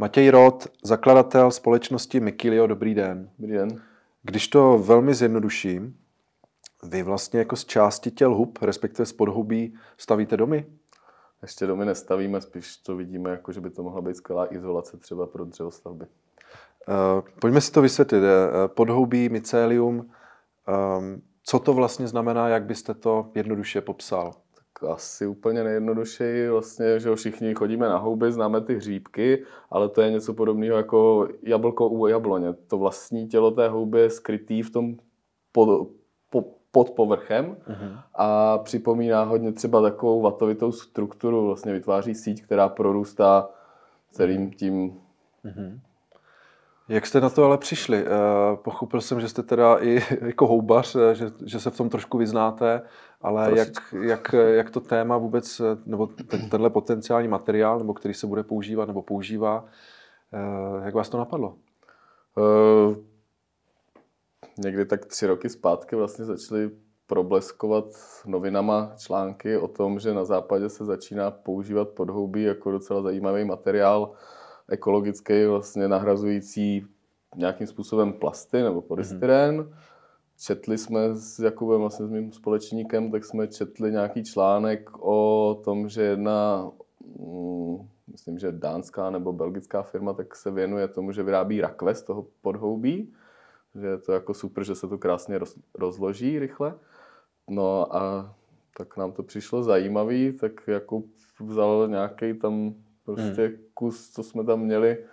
Matěj Roth, zakladatel společnosti Mycelio, dobrý den. Dobrý den. Když to velmi zjednoduším, vy vlastně jako z části těl hub, respektive z podhubí, stavíte domy? Ještě domy nestavíme, spíš to vidíme, jako že by to mohla být skvělá izolace třeba pro dřevostavby. Pojďme si to vysvětlit. Podhoubí, mycelium, co to vlastně znamená, jak byste to jednoduše popsal? Tak asi úplně nejjednodušeji, vlastně, že všichni chodíme na houby, známe ty hříbky, ale to je něco podobného jako jablko u jabloně. To vlastní tělo té houby je skrytý v tom pod povrchem a připomíná hodně třeba takovou vatovitou strukturu, vlastně vytváří síť, která prorůstá celým tím. Jak jste na to ale přišli? Pochopil jsem, že jste teda i jako houbař, že se v tom trošku vyznáte, ale jak to téma vůbec, nebo tenhle potenciální materiál, nebo který se bude používat, nebo používá, jak vás to napadlo? Někdy tak 3 roky zpátky vlastně začaly probleskovat novinama články o tom, že na západě se začíná používat podhoubí jako docela zajímavý materiál ekologický, vlastně nahrazující nějakým způsobem plasty nebo polystyren. Četli jsme s Jakubem, vlastně s mým společníkem, tak jsme četli nějaký článek o tom, že jedna, myslím, že dánská nebo belgická firma, tak se věnuje tomu, že vyrábí rakve z toho podhoubí. Že je to jako super, že se to krásně rozloží rychle. No a tak nám to přišlo zajímavý, tak Jakub vzal nějaký tam prostě kus, co jsme tam měli,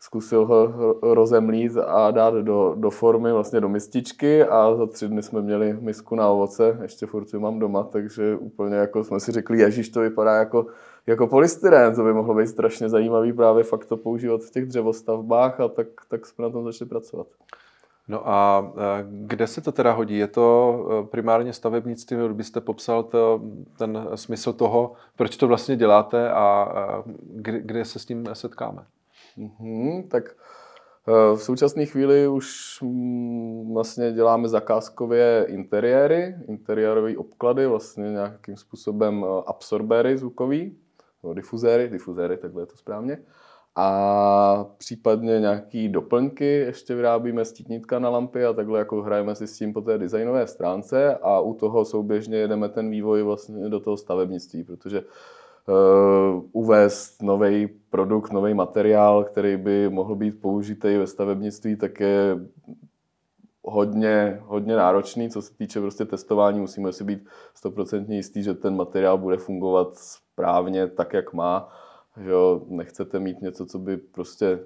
zkusil ho rozemlít a dát do formy, vlastně do mističky, a za 3 dny jsme měli misku na ovoce, ještě furt ji mám doma, takže úplně jako jsme si řekli, ježíš, to vypadá jako polystyren, to by mohlo být strašně zajímavý právě fakt to používat v těch dřevostavbách, a tak jsme na tom začali pracovat. No a kde se to teda hodí? Je to primárně stavebnictví, kdybyste popsal ten smysl toho, proč to vlastně děláte a kde se s tím setkáme? Tak v současné chvíli už vlastně děláme zakázkově interiéry, interiérové obklady, vlastně nějakým způsobem absorbéry zvukový, nebo difuzéry, takhle je to správně. A případně nějaký doplňky, ještě vyrábíme štítnítka na lampy a takhle jako hrajeme si s tím po té designové stránce, a u toho souběžně jedeme ten vývoj vlastně do toho stavebnictví, protože uvést nový produkt, nový materiál, který by mohl být použitý ve stavebnictví, tak je hodně, hodně náročný, co se týče prostě testování. Musíme si být 100% jistý, že ten materiál bude fungovat správně tak, jak má. Že jo, nechcete mít něco, co by prostě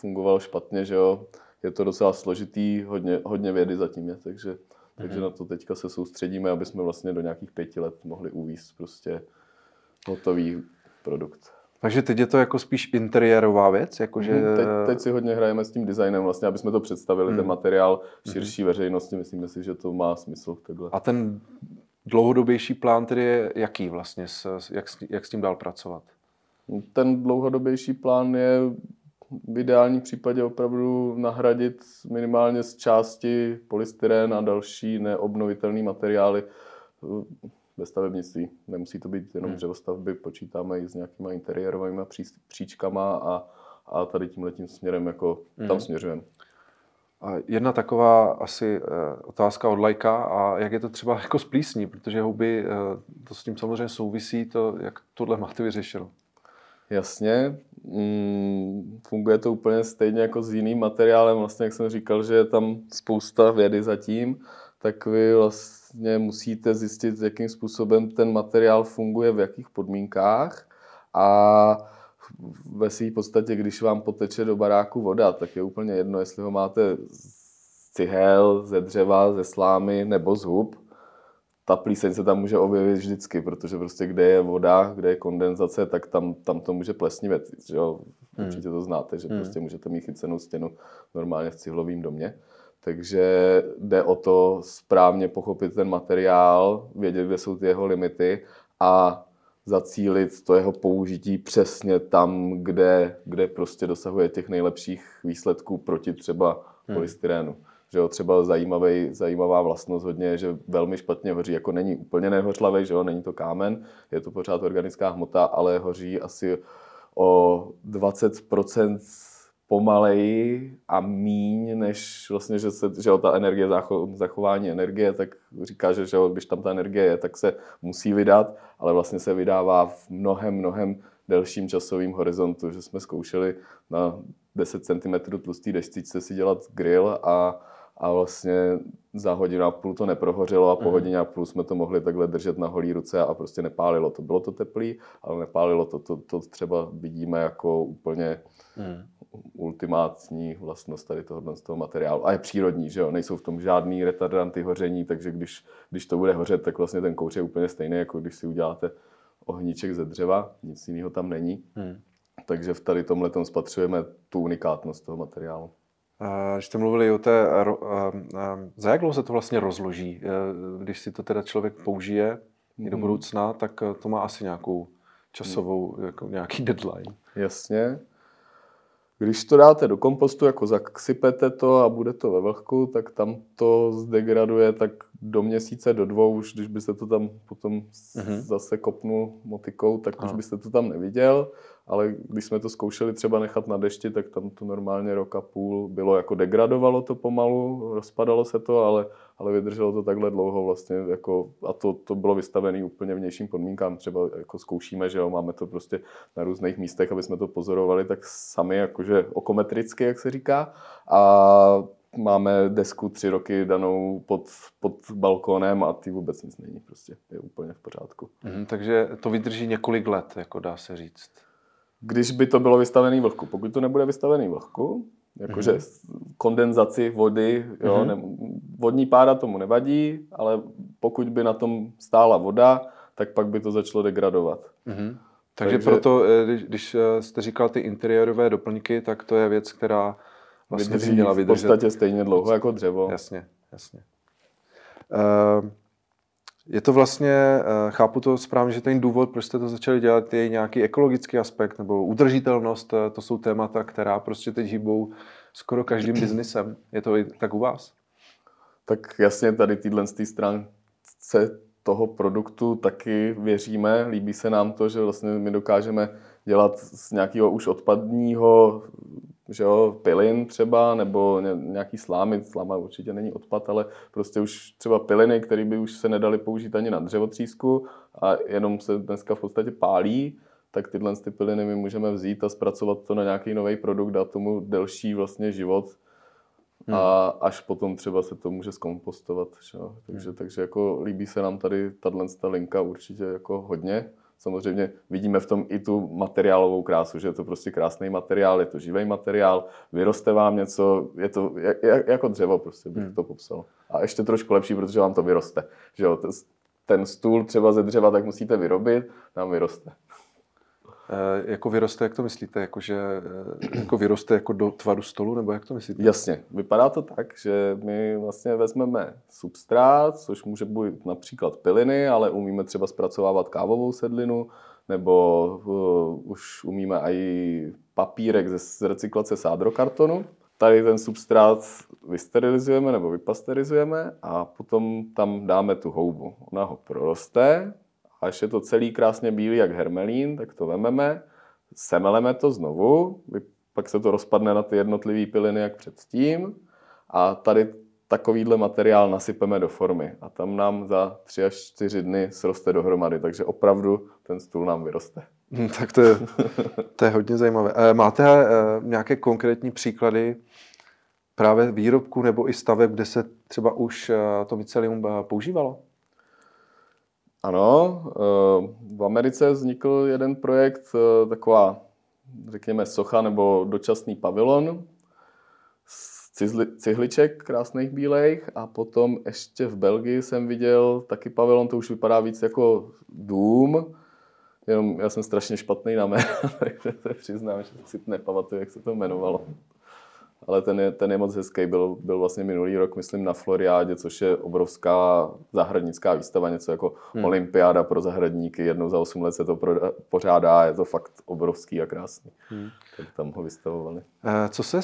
fungovalo špatně, že jo. Je to docela složitý, hodně vědy zatím je, takže na to teďka se soustředíme, aby jsme vlastně do nějakých 5 let mohli uvést prostě hotový produkt. Takže teď je to jako spíš interiérová věc? Teď si hodně hrajeme s tím designem, vlastně, aby jsme to představili, ten materiál širší veřejnosti. Myslíme si, že to má smysl takhle. A ten dlouhodobější plán tedy je jaký vlastně? Jak s tím dál pracovat? Ten dlouhodobější plán je v ideálním případě opravdu nahradit minimálně z části polystyren a další neobnovitelné materiály ve stavebnictví. Nemusí to být jenom dřevostavby, počítáme i s nějakýma interiérovými příčkama a tady tímhletím směrem jako tam směřujeme. Jedna taková asi otázka od laika, a jak je to třeba jako s plísní, protože houby, to s tím samozřejmě souvisí, to, jak tohle máte vyřešeno. Jasně, funguje to úplně stejně jako s jiným materiálem, vlastně jak jsem říkal, že je tam spousta vědy zatím, tak vy vlastně musíte zjistit, jakým způsobem ten materiál funguje, v jakých podmínkách, a ve své podstatě, když vám poteče do baráku voda, tak je úplně jedno, jestli ho máte z cihel, ze dřeva, ze slámy nebo z hub. Ta plíseň se tam může objevit vždycky, protože prostě kde je voda, kde je kondenzace, tak tam to může plesnivět. Určitě to znáte, že prostě můžete mít chycenou stěnu normálně v cihlovém domě. Takže jde o to správně pochopit ten materiál, vědět, kde jsou ty jeho limity, a zacílit to jeho použití přesně tam, kde prostě dosahuje těch nejlepších výsledků proti třeba polystyrénu. Že jo, třeba zajímavá vlastnost hodně je, že velmi špatně hoří, jako není úplně nehořlavý, že jo, není to kámen, je to pořád organická hmota, ale hoří asi o 20% pomaleji a míň, než vlastně, že ta energie, zachování energie, tak říká, že když tam ta energie je, tak se musí vydat, ale vlastně se vydává v mnohem delším časovým horizontu, že jsme zkoušeli na 10 cm tlustý deštíčce si dělat grill a vlastně za hodinu a půl to neprohořelo a po hodině a půl jsme to mohli takhle držet na holý ruce a prostě nepálilo to. Bylo to teplý, ale nepálilo to. To třeba vidíme jako úplně ultimátní vlastnost tady tohoto z toho materiálu. A je přírodní, že jo? Nejsou v tom žádný retardanty hoření, takže když to bude hořet, tak vlastně ten kouř je úplně stejný, jako když si uděláte ohníček ze dřeva, nic jiného tam není. Takže v tady tomhletom spatřujeme tu unikátnost toho materiálu. Když jste mluvili o té, za jak dlouho se to vlastně rozloží? Když si to teda člověk použije i do budoucna, tak to má asi nějakou časovou, jako nějaký deadline. Jasně. Když to dáte do kompostu, jako zasypete to a bude to ve vlhku, tak tam to zdegraduje tak do měsíce, do dvou, už když byste to tam potom zase kopnul motikou, tak už byste to tam neviděl, ale když jsme to zkoušeli třeba nechat na dešti, tak tam to normálně rok a půl bylo, jako degradovalo to pomalu, rozpadalo se to, ale vydrželo to takhle dlouho vlastně, jako, a to bylo vystavené úplně vnějším podmínkám, třeba jako zkoušíme, že jo, máme to prostě na různých místech, aby jsme to pozorovali tak sami, jakože okometricky, jak se říká, a máme desku 3 roky danou pod balkónem a ty vůbec nic není, prostě je úplně v pořádku. Takže to vydrží několik let, jako dá se říct. Když by to bylo vystavený vlhku. Pokud to nebude vystavený vlhku, jakože kondenzaci vody, jo, vodní pára tomu nevadí, ale pokud by na tom stála voda, tak pak by to začalo degradovat. Takže proto, když jste říkal ty interiérové doplňky, tak to je věc, která vlastně by měla vydržet. V podstatě stejně dlouho jako dřevo. Jasně. Je to vlastně, chápu to správně, že ten důvod, proč jste to začali dělat, je nějaký ekologický aspekt nebo udržitelnost, to jsou témata, která prostě teď hýbou skoro každým biznisem. Je to i tak u vás? Tak jasně, tady týhle z té stránce toho produktu taky věříme, líbí se nám to, že vlastně my dokážeme dělat z nějakého už odpadního, že jo, pilin třeba, nebo nějaký slámy, sláma určitě není odpad, ale prostě už třeba piliny, které by už se nedaly použít ani na dřevotřísku a jenom se dneska v podstatě pálí, tak tyhle ty piliny my můžeme vzít a zpracovat to na nějaký nový produkt, dát tomu delší vlastně život a až potom třeba se to může zkompostovat, že jo. Takže jako líbí se nám tady tato linka určitě jako hodně. Samozřejmě vidíme v tom i tu materiálovou krásu, že je to prostě krásný materiál, je to živý materiál, vyroste vám něco, je to jako dřevo, prostě bych to popsal. A ještě trošku lepší, protože vám to vyroste. Že jo, ten stůl třeba ze dřeva tak musíte vyrobit, nám vyroste. Jako vyroste, jak to myslíte? Jako vyroste jako do tvaru stolu, nebo jak to myslíte? Jasně, vypadá to tak, že my vlastně vezmeme substrát, což může být například piliny, ale umíme třeba zpracovávat kávovou sedlinu, nebo už umíme i papírek z recyklace sádrokartonu. Tady ten substrát vysterilizujeme nebo vypasterizujeme a potom tam dáme tu houbu. Ona ho proroste. A až je to celý krásně bílý jak hermelín, tak to vememe, semeleme to znovu, pak se to rozpadne na ty jednotlivé piliny jak předtím a tady takovýhle materiál nasypeme do formy a tam nám za 3 až 4 dny sroste dohromady, takže opravdu ten stůl nám vyroste. Tak to je hodně zajímavé. Máte nějaké konkrétní příklady právě výrobků nebo i staveb, kde se třeba už to mycelium používalo? Ano, v Americe vznikl jeden projekt, taková, řekněme, socha nebo dočasný pavilon z cihliček krásných bílejch a potom ještě v Belgii jsem viděl taky pavilon, to už vypadá víc jako dům, jenom já jsem strašně špatný na jména, takže se přiznám, že si nepamatuju, jak se to jmenovalo. Ale ten je moc hezký, byl vlastně minulý rok, myslím, na Floriádě, což je obrovská zahradnická výstava, něco jako olympiáda pro zahradníky, jednou za 8 let se to pořádá, je to fakt obrovský a krásný. Tak tam ho vystavovali. Co se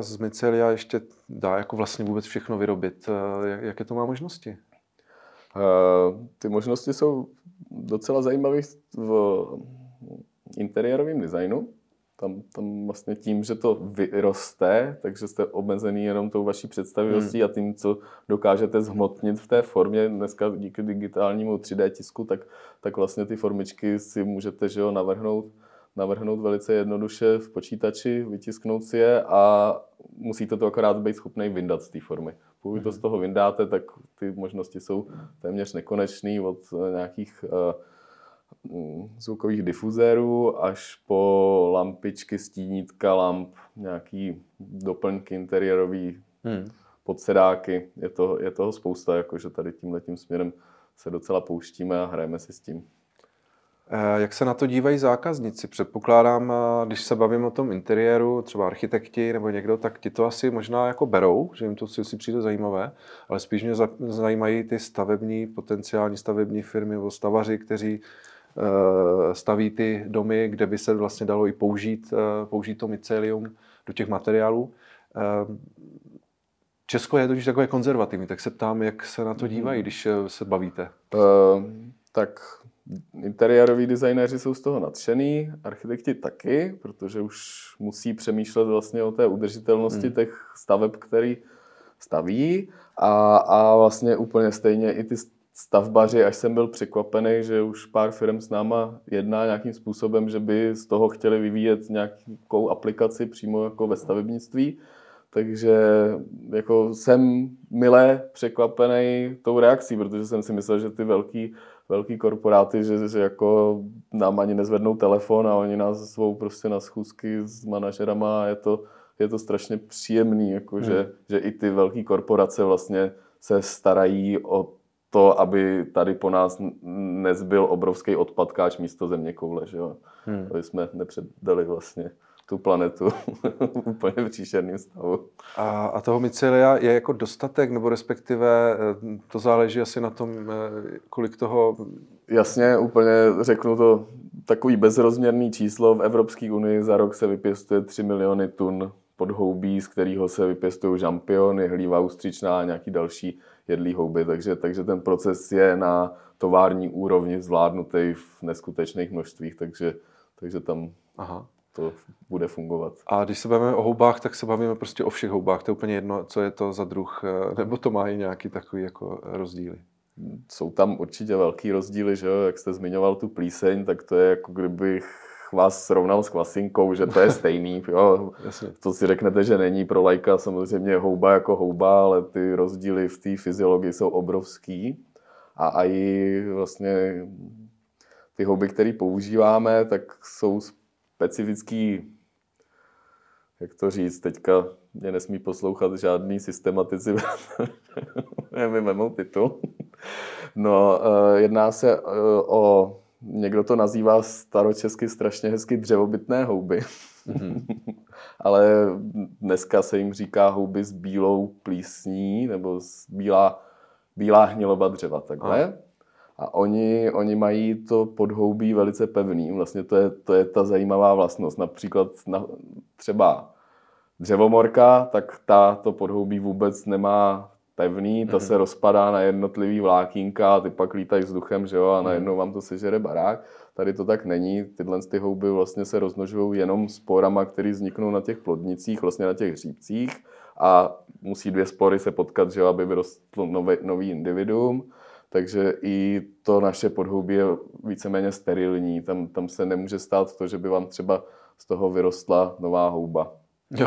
z mycelia ještě dá jako vlastně vůbec všechno vyrobit? Jaké to má možnosti? Ty možnosti jsou docela zajímavé v interiérovém designu. Tam vlastně tím, že to vyroste, takže jste omezený jenom tou vaší představivostí a tím, co dokážete zhmotnit v té formě. Dneska díky digitálnímu 3D tisku, tak vlastně ty formičky si můžete navrhnout velice jednoduše v počítači, vytisknout si je a musíte to akorát být schopný vyndat z té formy. Pokud to z toho vyndáte, tak ty možnosti jsou téměř nekonečný od nějakých zvukových difuzérů až po lampičky, stínítka, lamp, nějaký doplňky interiérový, podsedáky. Je toho spousta, jakože tady tímhletím směrem se docela pouštíme a hrajeme si s tím. Jak se na to dívají zákazníci? Předpokládám, když se bavím o tom interiéru, třeba architekti nebo někdo, tak ti to asi možná jako berou, že jim to si přijde zajímavé, ale spíš mě zajímají ty stavební, potenciální stavební firmy nebo stavaři, kteří staví ty domy, kde by se vlastně dalo i použít to mycelium do těch materiálů. Česko je totiž takové konzervativní, tak se ptám, jak se na to dívají, když se bavíte. Tak interiéroví designéři jsou z toho nadšený, architekti taky, protože už musí přemýšlet vlastně o té udržitelnosti těch staveb, který staví a vlastně úplně stejně i ty stavbaři, až jsem byl překvapený, že už pár firm s náma jedná nějakým způsobem, že by z toho chtěli vyvíjet nějakou aplikaci přímo jako ve stavebnictví. Takže jako jsem mile překvapený tou reakcí, protože jsem si myslel, že ty velký korporáty, že jako nám ani nezvednou telefon a oni nás zvou prostě na schůzky s manažerama a je to strašně příjemný, jako že i ty velký korporace vlastně se starají o to, aby tady po nás nezbyl obrovský odpadkáč místo zeměkoule, že jo. Aby jsme nepředali vlastně tu planetu úplně v příšerném stavu. A toho mycelia je jako dostatek, nebo respektive to záleží asi na tom, kolik toho... Jasně, úplně řeknu to takový bezrozměrný číslo. V Evropské unii za rok se vypěstuje 3 miliony tun podhoubí, z kterého se vypěstují žampiony, hlíva ústřičná a nějaký další jedlý houby. Takže ten proces je na tovární úrovni zvládnutý v neskutečných množstvích, takže tam... Aha. To bude fungovat. A když se bavíme o houbách, tak se bavíme prostě o všech houbách. To je úplně jedno, co je to za druh, nebo to má i nějaký takový jako rozdíly. Jsou tam určitě velký rozdíly, že jo? Jak jste zmiňoval tu plíseň, tak to je jako kdybych vás srovnal s kvasinkou, že to je stejný. Jo? To si řeknete, že není pro laika samozřejmě houba jako houba, ale ty rozdíly v té fyziologii jsou obrovský. A i vlastně ty houby, které používáme, tak jsou specifický, jak to říct, teďka mě nesmí poslouchat žádný systematici, já mi vemou titul. No, jedná se o, někdo to nazývá staročesky strašně hezky dřevobytné houby, ale dneska se jim říká houby s bílou plísní, nebo bílá hniloba dřeva, takhle. A oni mají to podhoubí velice pevný. Vlastně to je ta zajímavá vlastnost. Například třeba dřevomorka, tak ta to podhoubí vůbec nemá pevný, ta se rozpadá na jednotlivý vlákínka a ty pak lítají vzduchem, že jo, a najednou vám to sežere barák. Tady to tak není. Tyhle ty houby vlastně se rozmnožují jenom sporama, které vzniknou na těch plodnicích, vlastně na těch hříbcích a musí dvě spory se potkat, že jo, aby vyrostlo nový individuum. Takže i to naše podhoubí je víceméně sterilní. Tam se nemůže stát to, že by vám třeba z toho vyrostla nová houba. Jo.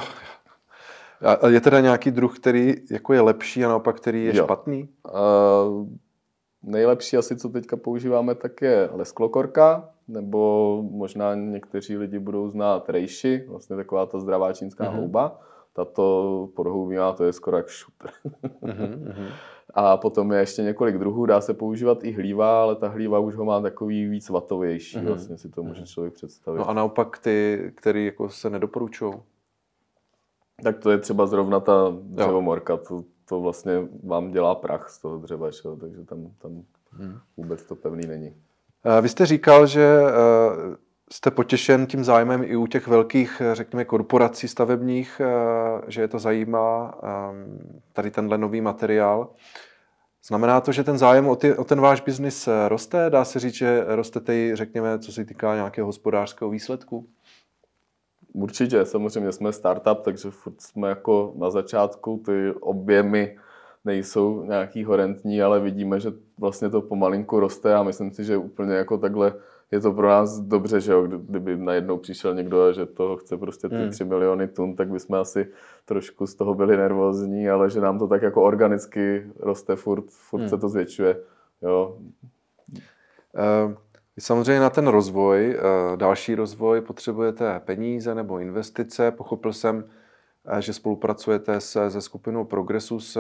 A je teda nějaký druh, který jako je lepší a naopak, který je špatný? Nejlepší asi, co teďka používáme, tak je lesklokorka, nebo možná někteří lidi budou znát rejši, vlastně taková ta zdravá čínská houba. Tato podhoubí má, to je skoro jak šutr. A potom je ještě několik druhů, dá se používat i hlíva, ale ta hlíva už ho má takový víc vatovější, vlastně si to může člověk představit. No a naopak ty, který jako se nedoporučují? Tak to je třeba zrovna ta dřevomorka, to vlastně vám dělá prach z toho dřeva, že? Takže tam vůbec to pevný není. Vy jste říkal, že jste potěšen tím zájmem i u těch velkých, řekněme, korporací stavebních, že je to zajímá tady tenhle nový materiál. Znamená to, že ten zájem o ten váš biznis roste? Dá se říct, že rostete i, řekněme, co se týká nějakého hospodářského výsledku? Určitě, samozřejmě jsme startup, takže furt jsme jako na začátku, ty objemy nejsou nějaký horentní, ale vidíme, že vlastně to pomalinku roste a myslím si, že úplně jako takhle je to pro nás dobře, že jo, kdyby najednou přišel někdo a že toho chce prostě ty 3 miliony tun, tak bychom asi trošku z toho byli nervózní, ale že nám to tak jako organicky roste, furt se to zvětšuje, jo. Samozřejmě na ten rozvoj, další rozvoj potřebujete peníze nebo investice. Pochopil jsem, že spolupracujete se skupinou Progressus.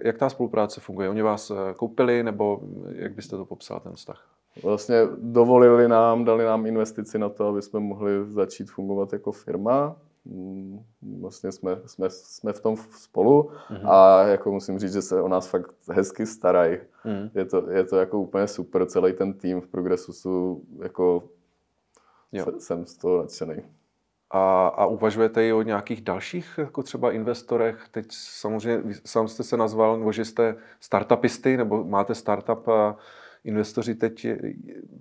Jak ta spolupráce funguje? Oni vás koupili nebo jak byste to popsal ten vztah? Vlastně dovolili nám, dali nám investici na to, aby jsme mohli začít fungovat jako firma. Vlastně jsme v tom spolu a jako musím říct, že se o nás fakt hezky starají. Je to jako úplně super, celý ten tým v Progressusu, jako jsem z toho nadšený. A uvažujete i o nějakých dalších, jako třeba investorech? Teď samozřejmě sám jste se nazval, nebo že jste startupisty, nebo máte startup a investoři teď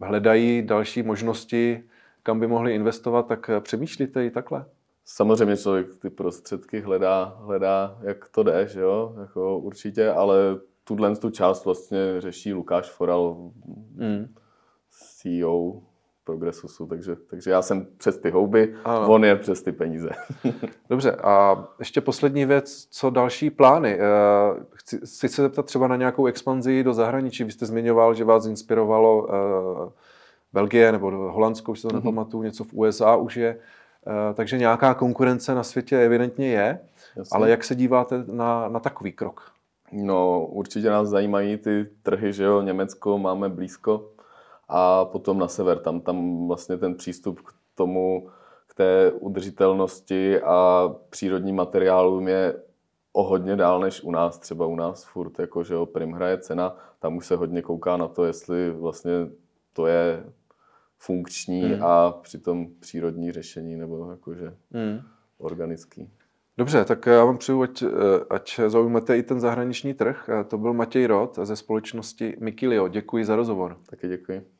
hledají další možnosti, kam by mohli investovat, tak přemýšlíte i takhle? Samozřejmě člověk ty prostředky hledá, jak to jde, že jo, jako určitě, ale tu část vlastně řeší Lukáš Foral, CEO Progressusu, takže já jsem přes ty houby, on je přes ty peníze. Dobře, a ještě poslední věc, co další plány? Chci se zeptat třeba na nějakou expanzi do zahraničí. Vy jste zmiňoval, že vás inspirovalo Belgie nebo Holandsko, už se to nepamatuju, něco v USA už je. Takže nějaká konkurence na světě evidentně je, jasně. Ale jak se díváte na takový krok? No, určitě nás zajímají ty trhy, že jo, Německo máme blízko a potom na sever, tam vlastně ten přístup k té udržitelnosti a přírodním materiálům je o hodně dál než u nás, třeba u nás furt, jako že jo, prim hraje cena, tam už se hodně kouká na to, jestli vlastně to je funkční a přitom přírodní řešení nebo jakože organický. Dobře, tak já vám přeju, ať zaujmete i ten zahraniční trh. To byl Matěj Roth ze společnosti Mycelio. Děkuji za rozhovor. Taky děkuji.